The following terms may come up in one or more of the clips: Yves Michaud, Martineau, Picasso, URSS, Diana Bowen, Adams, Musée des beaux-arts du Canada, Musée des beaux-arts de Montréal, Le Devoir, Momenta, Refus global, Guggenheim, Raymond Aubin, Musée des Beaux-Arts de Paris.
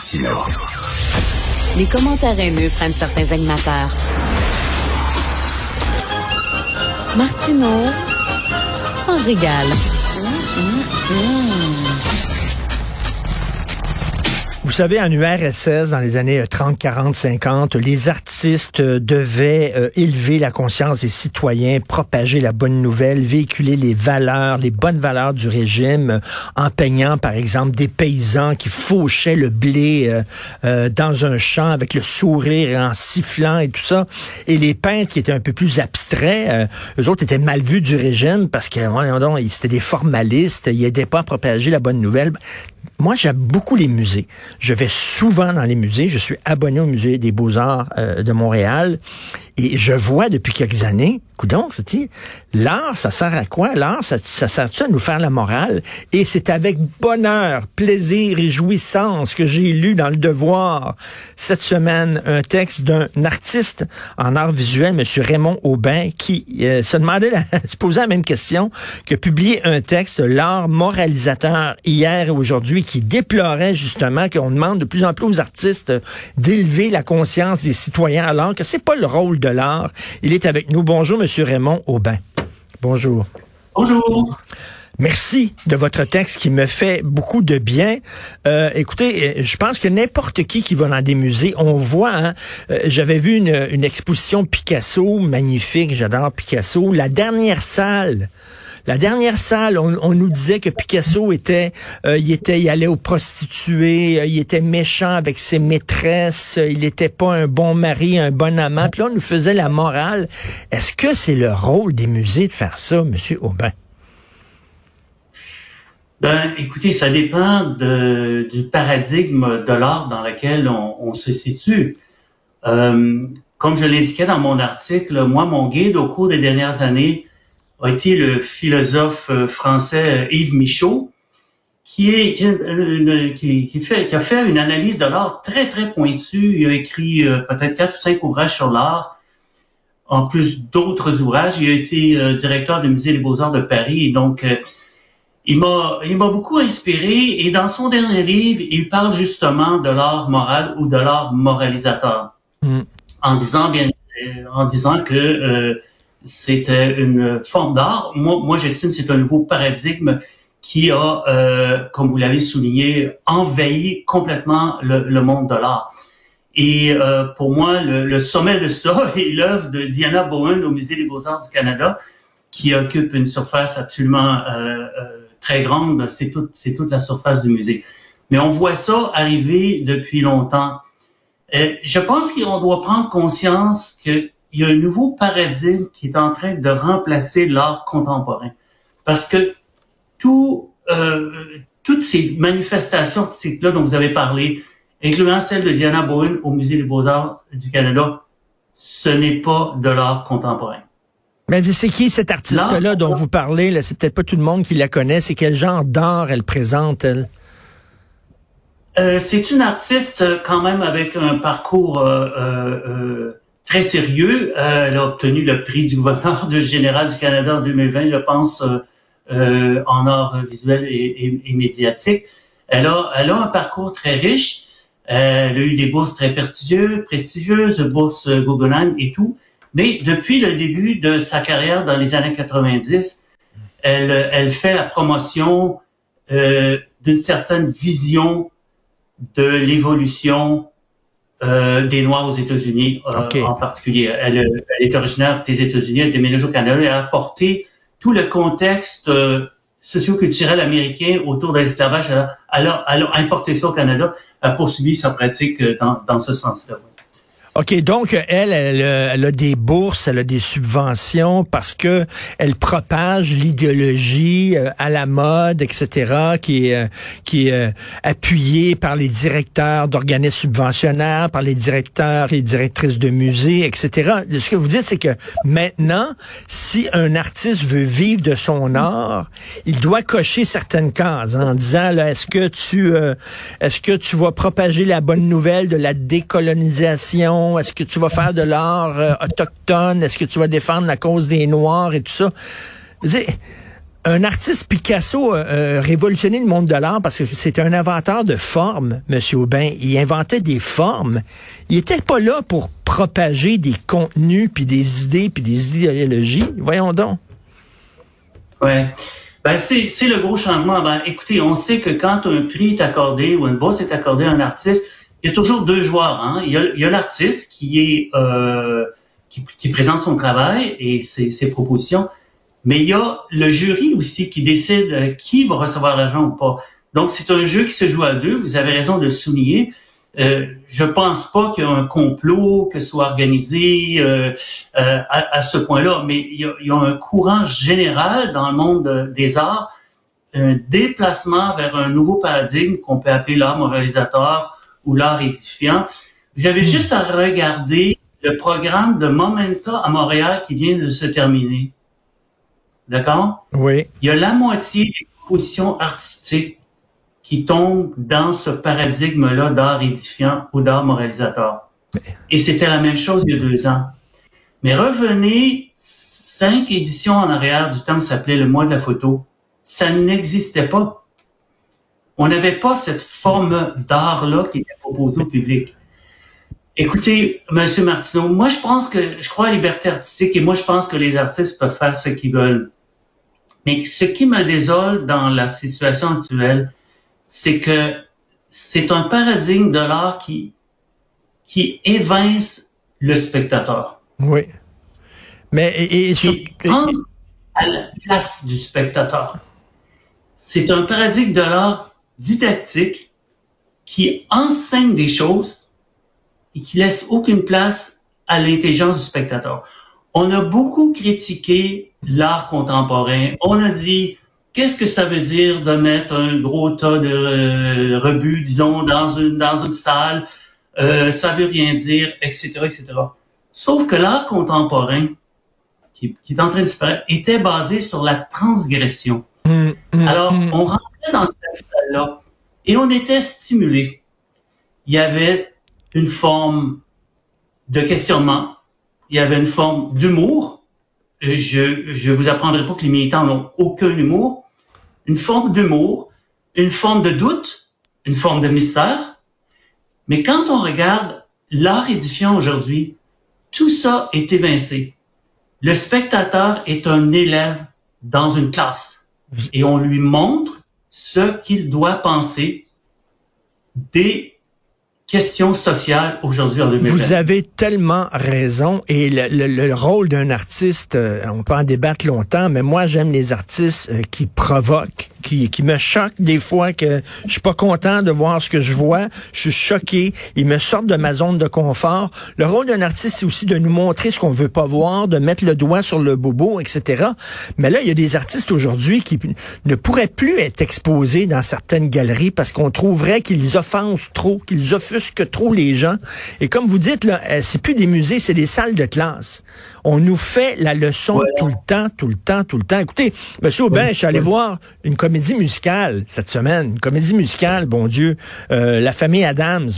Martineau. Les commentaires haineux prennent certains animateurs. Martineau s'en régale. Vous savez, en URSS, dans les années 30, 40, 50, les artistes devaient élever la conscience des citoyens, propager la bonne nouvelle, véhiculer les valeurs, les bonnes valeurs du régime, en peignant, par exemple, des paysans qui fauchaient le blé dans un champ avec le sourire, en sifflant et tout ça. Et les peintres qui étaient un peu plus abstraits, eux autres étaient mal vus du régime parce que, c'était des formalistes, ils n'aidaient pas à propager la bonne nouvelle. Moi, j'aime beaucoup les musées. Je vais souvent dans les musées. Je suis abonné au Musée des beaux-arts de Montréal. Et je vois depuis quelques années, coudonc, l'art, ça sert à quoi? L'art, ça sert-tu à nous faire la morale? Et c'est avec bonheur, plaisir et jouissance que j'ai lu dans Le Devoir cette semaine un texte d'un artiste en art visuel, M. Raymond Aubin, qui se posait la même question, qui a publié un texte, L'art moralisateur, hier et aujourd'hui, qui déplorait justement qu'on demande de plus en plus aux artistes d'élever la conscience des citoyens, alors que c'est pas le rôle de l'art. Il est avec nous. Bonjour, Monsieur Raymond Aubin. Bonjour. Bonjour. Merci de votre texte qui me fait beaucoup de bien. Écoutez, je pense que n'importe qui va dans des musées, on voit, j'avais vu une exposition Picasso, magnifique, j'adore Picasso. La dernière salle, on nous disait que Picasso il allait aux prostituées, il était méchant avec ses maîtresses, il était pas un bon mari, un bon amant. Puis là, on nous faisait la morale. Est-ce que c'est le rôle des musées de faire ça, Monsieur Aubin? Ben, écoutez, ça dépend du paradigme de l'art dans lequel on se situe. Comme je l'indiquais dans mon article, moi, mon guide au cours des dernières années a été le philosophe français Yves Michaud, qui a fait une analyse de l'art très, très pointue. Il a écrit peut-être 4 ou 5 ouvrages sur l'art, en plus d'autres ouvrages. Il a été directeur du Musée des beaux-arts de Paris, et donc il m'a beaucoup inspiré. Et dans son dernier livre, il parle justement de l'art moral ou de l'art moralisateur, en disant que c'était une forme d'art. Moi, j'estime que c'est un nouveau paradigme qui a, comme vous l'avez souligné, envahi complètement le monde de l'art. Et pour moi, le sommet de ça est l'œuvre de Diana Bowen au Musée des beaux-arts du Canada, qui occupe une surface absolument très grande. C'est toute la surface du musée. Mais on voit ça arriver depuis longtemps. Je pense qu'on doit prendre conscience que il y a un nouveau paradigme qui est en train de remplacer l'art contemporain. Parce que toutes ces manifestations artistiques-là dont vous avez parlé, incluant celle de Diana Bowen au Musée des beaux-arts du Canada, ce n'est pas de l'art contemporain. Mais c'est qui cet artiste-là dont vous parlez? Là, c'est peut-être pas tout le monde qui la connaît. C'est quel genre d'art elle présente, elle? C'est une artiste quand même avec un parcours très sérieux. Elle a obtenu le prix du gouverneur général du Canada en 2020, je pense, en art visuel et médiatique. Elle a un parcours très riche. Elle a eu des bourses très prestigieuses, bourses Guggenheim et tout. Mais depuis le début de sa carrière dans les années 90, elle fait la promotion d'une certaine vision de l'évolution des Noirs aux États-Unis, en particulier. Elle est originaire des États-Unis, elle déménage au Canada et a apporté tout le contexte socio-culturel américain autour de l'esclavage. Elle a importé ça au Canada, elle a poursuivi sa pratique dans ce sens-là. Oui. OK, donc elle a des bourses, elle a des subventions parce que elle propage l'idéologie à la mode, etc., qui est appuyée par les directeurs d'organismes subventionnaires, par les directeurs et directrices de musées, etc. Ce que vous dites, c'est que maintenant, si un artiste veut vivre de son art, il doit cocher certaines cases, en disant là, est-ce que tu vas propager la bonne nouvelle de la décolonisation? Est-ce que tu vas faire de l'art autochtone? Est-ce que tu vas défendre la cause des Noirs et tout ça? Un artiste Picasso a révolutionné le monde de l'art parce que c'est un inventeur de formes, M. Aubin. Il inventait des formes. Il était pas là pour propager des contenus, puis des idées, puis des idéologies. Voyons donc. Ouais. Ben, c'est le gros changement. Ben, écoutez, on sait que quand un prix est accordé ou une bourse est accordée à un artiste, il y a toujours deux joueurs. Hein? Il y a l'artiste qui présente son travail et ses propositions. Mais il y a le jury aussi qui décide qui va recevoir l'argent ou pas. Donc, c'est un jeu qui se joue à deux. Vous avez raison de le souligner. Je pense pas qu'il y a un complot que soit organisé à ce point-là, mais il y a un courant général dans le monde des arts, un déplacement vers un nouveau paradigme qu'on peut appeler l'art moralisateur ou l'art édifiant. J'avais juste à regarder le programme de Momenta à Montréal qui vient de se terminer. D'accord? Oui. Il y a la moitié des compositions artistiques qui tombent dans ce paradigme-là d'art édifiant ou d'art moralisateur. Et c'était la même chose il y a 2 ans. Mais revenez 5 éditions en arrière du temps qui s'appelait le mois de la photo. Ça n'existait pas. On n'avait pas cette forme d'art-là qui était proposée au public. Écoutez, M. Martineau, moi je pense que, je crois à la liberté artistique et moi je pense que les artistes peuvent faire ce qu'ils veulent. Mais ce qui me désole dans la situation actuelle, c'est que c'est un paradigme de l'art qui évince le spectateur. Oui. Mais pense à la place du spectateur. C'est un paradigme de l'art didactique qui enseigne des choses et qui laisse aucune place à l'intelligence du spectateur. On a beaucoup critiqué l'art contemporain. On a dit, qu'est-ce que ça veut dire de mettre un gros tas de rebuts, disons, dans une salle? Ça veut rien dire, etc., etc. Sauf que l'art contemporain, qui est en train de disparaître, était basé sur la transgression. Alors, on rentrait dans cette salle-là et on était stimulé. Il y avait une forme de questionnement, il y avait une forme d'humour. Je vous apprendrai pas que les militants n'ont aucun humour. Une forme d'humour, une forme de doute, une forme de mystère. Mais quand on regarde l'art édifiant aujourd'hui, tout ça est évincé. Le spectateur est un élève dans une classe et on lui montre ce qu'il doit penser des question sociale aujourd'hui en 2020. Vous avez tellement raison et le rôle d'un artiste, on peut en débattre longtemps, mais moi j'aime les artistes qui provoquent, qui me choquent des fois, que je suis pas content de voir ce que je vois, je suis choqué, ils me sortent de ma zone de confort. Le rôle d'un artiste, c'est aussi de nous montrer ce qu'on veut pas voir, de mettre le doigt sur le bobo, etc. Mais là, il y a des artistes aujourd'hui qui ne pourraient plus être exposés dans certaines galeries parce qu'on trouverait qu'ils offensent trop, qu'ils offusquent que trop les gens. Et comme vous dites, là, c'est plus des musées, c'est des salles de classe. On nous fait la leçon tout le temps. Écoutez, M. Aubin, je suis allé voir une comédie musicale cette semaine. Une comédie musicale, bon Dieu. La famille Adams.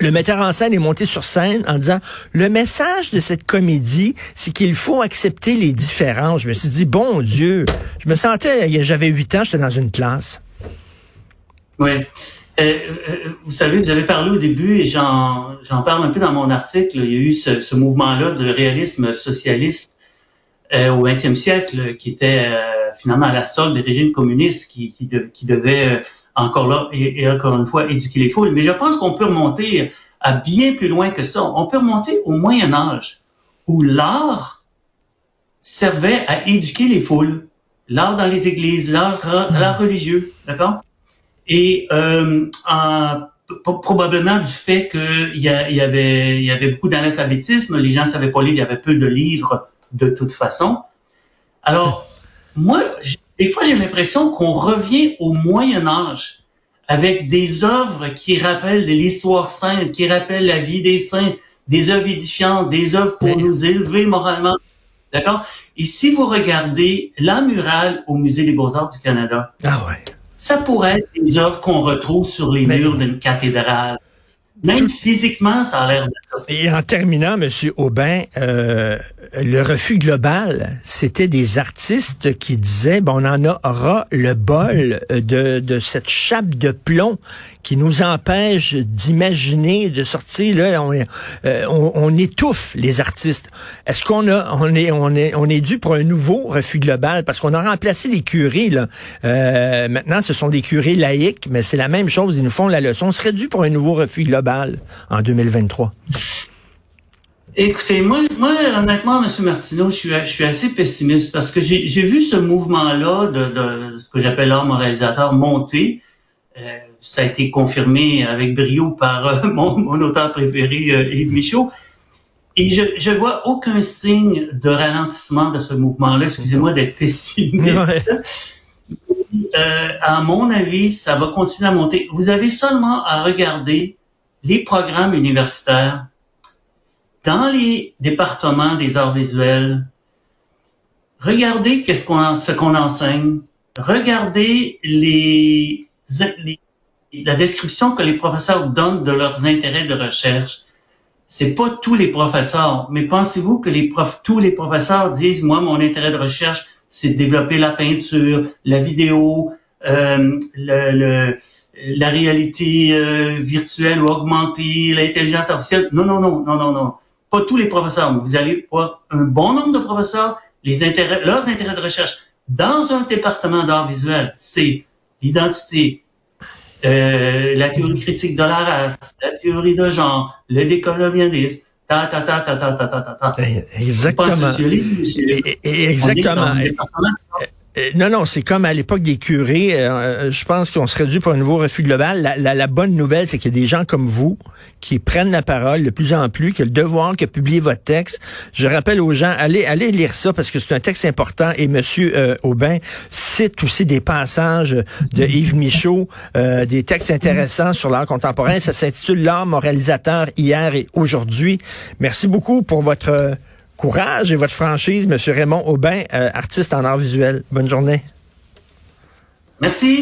Le metteur en scène est monté sur scène en disant « Le message de cette comédie, c'est qu'il faut accepter les différences. » Je me suis dit « Bon Dieu! » Je me sentais, j'avais 8 ans, j'étais dans une classe. Oui. Vous savez, vous avez parlé au début et j'en parle un peu dans mon article. Il y a eu ce mouvement-là de réalisme socialiste au 20e siècle qui était finalement à la solde des régimes communistes qui devaient encore là et encore une fois éduquer les foules. Mais je pense qu'on peut remonter à bien plus loin que ça. On peut remonter au Moyen Âge où l'art servait à éduquer les foules. L'art dans les églises, l'art religieux, d'accord? Et probablement du fait qu'il y avait beaucoup d'analphabétisme, les gens ne savaient pas lire, il y avait peu de livres de toute façon. Alors, moi, des fois, j'ai l'impression qu'on revient au Moyen Âge avec des œuvres qui rappellent l'histoire sainte, qui rappellent la vie des saints, des œuvres édifiantes, des œuvres pour nous élever moralement. D'accord? Et si vous regardez la murale au Musée des beaux-arts du Canada... Ah ouais. Ça pourrait être des œuvres qu'on retrouve sur les murs d'une cathédrale. Même physiquement, ça a l'air de ça. Et en terminant, M. Aubin, le refus global, c'était des artistes qui disaient, ben, on en aura le bol de cette chape de plomb qui nous empêche d'imaginer, de sortir. Là, on étouffe les artistes. Est-ce qu'on a, on est dû pour un nouveau refus global? Parce qu'on a remplacé les curés, là. Maintenant, ce sont des curés laïcs, mais c'est la même chose. Ils nous font la leçon. On serait dû pour un nouveau refus global en 2023? Écoutez, moi honnêtement, M. Martineau, je suis assez pessimiste parce que j'ai vu ce mouvement-là de ce que j'appelle l'art moralisateur monter. Ça a été confirmé avec brio par mon auteur préféré, Yves Michaud. Et je vois aucun signe de ralentissement de ce mouvement-là. Excusez-moi d'être pessimiste. Ouais. À mon avis, ça va continuer à monter. Vous avez seulement à regarder les programmes universitaires, dans les départements des arts visuels, regardez ce qu'on enseigne, regardez la description que les professeurs donnent de leurs intérêts de recherche. C'est pas tous les professeurs, mais pensez-vous que tous les professeurs disent, moi, mon intérêt de recherche, c'est de développer la peinture, la vidéo, la réalité virtuelle ou augmentée, l'intelligence artificielle. Non. Pas tous les professeurs. Vous allez voir un bon nombre de professeurs, leurs intérêts de recherche dans un département d'art visuel, c'est l'identité, la théorie critique de la race, la théorie de genre, le décolonialisme. Ta. Exactement. Exactement. Non, c'est comme à l'époque des curés. Je pense qu'on serait dû pour un nouveau refus global. La bonne nouvelle, c'est qu'il y a des gens comme vous qui prennent la parole de plus en plus, que Le Devoir, qui a publié votre texte. Je rappelle aux gens, allez lire ça parce que c'est un texte important. Et Monsieur Aubin cite aussi des passages de Yves Michaud, des textes intéressants sur l'art contemporain. Ça s'intitule L'art moralisateur hier et aujourd'hui. Merci beaucoup pour votre courage et votre franchise, M. Raymond Aubin, artiste en arts visuels. Bonne journée. Merci.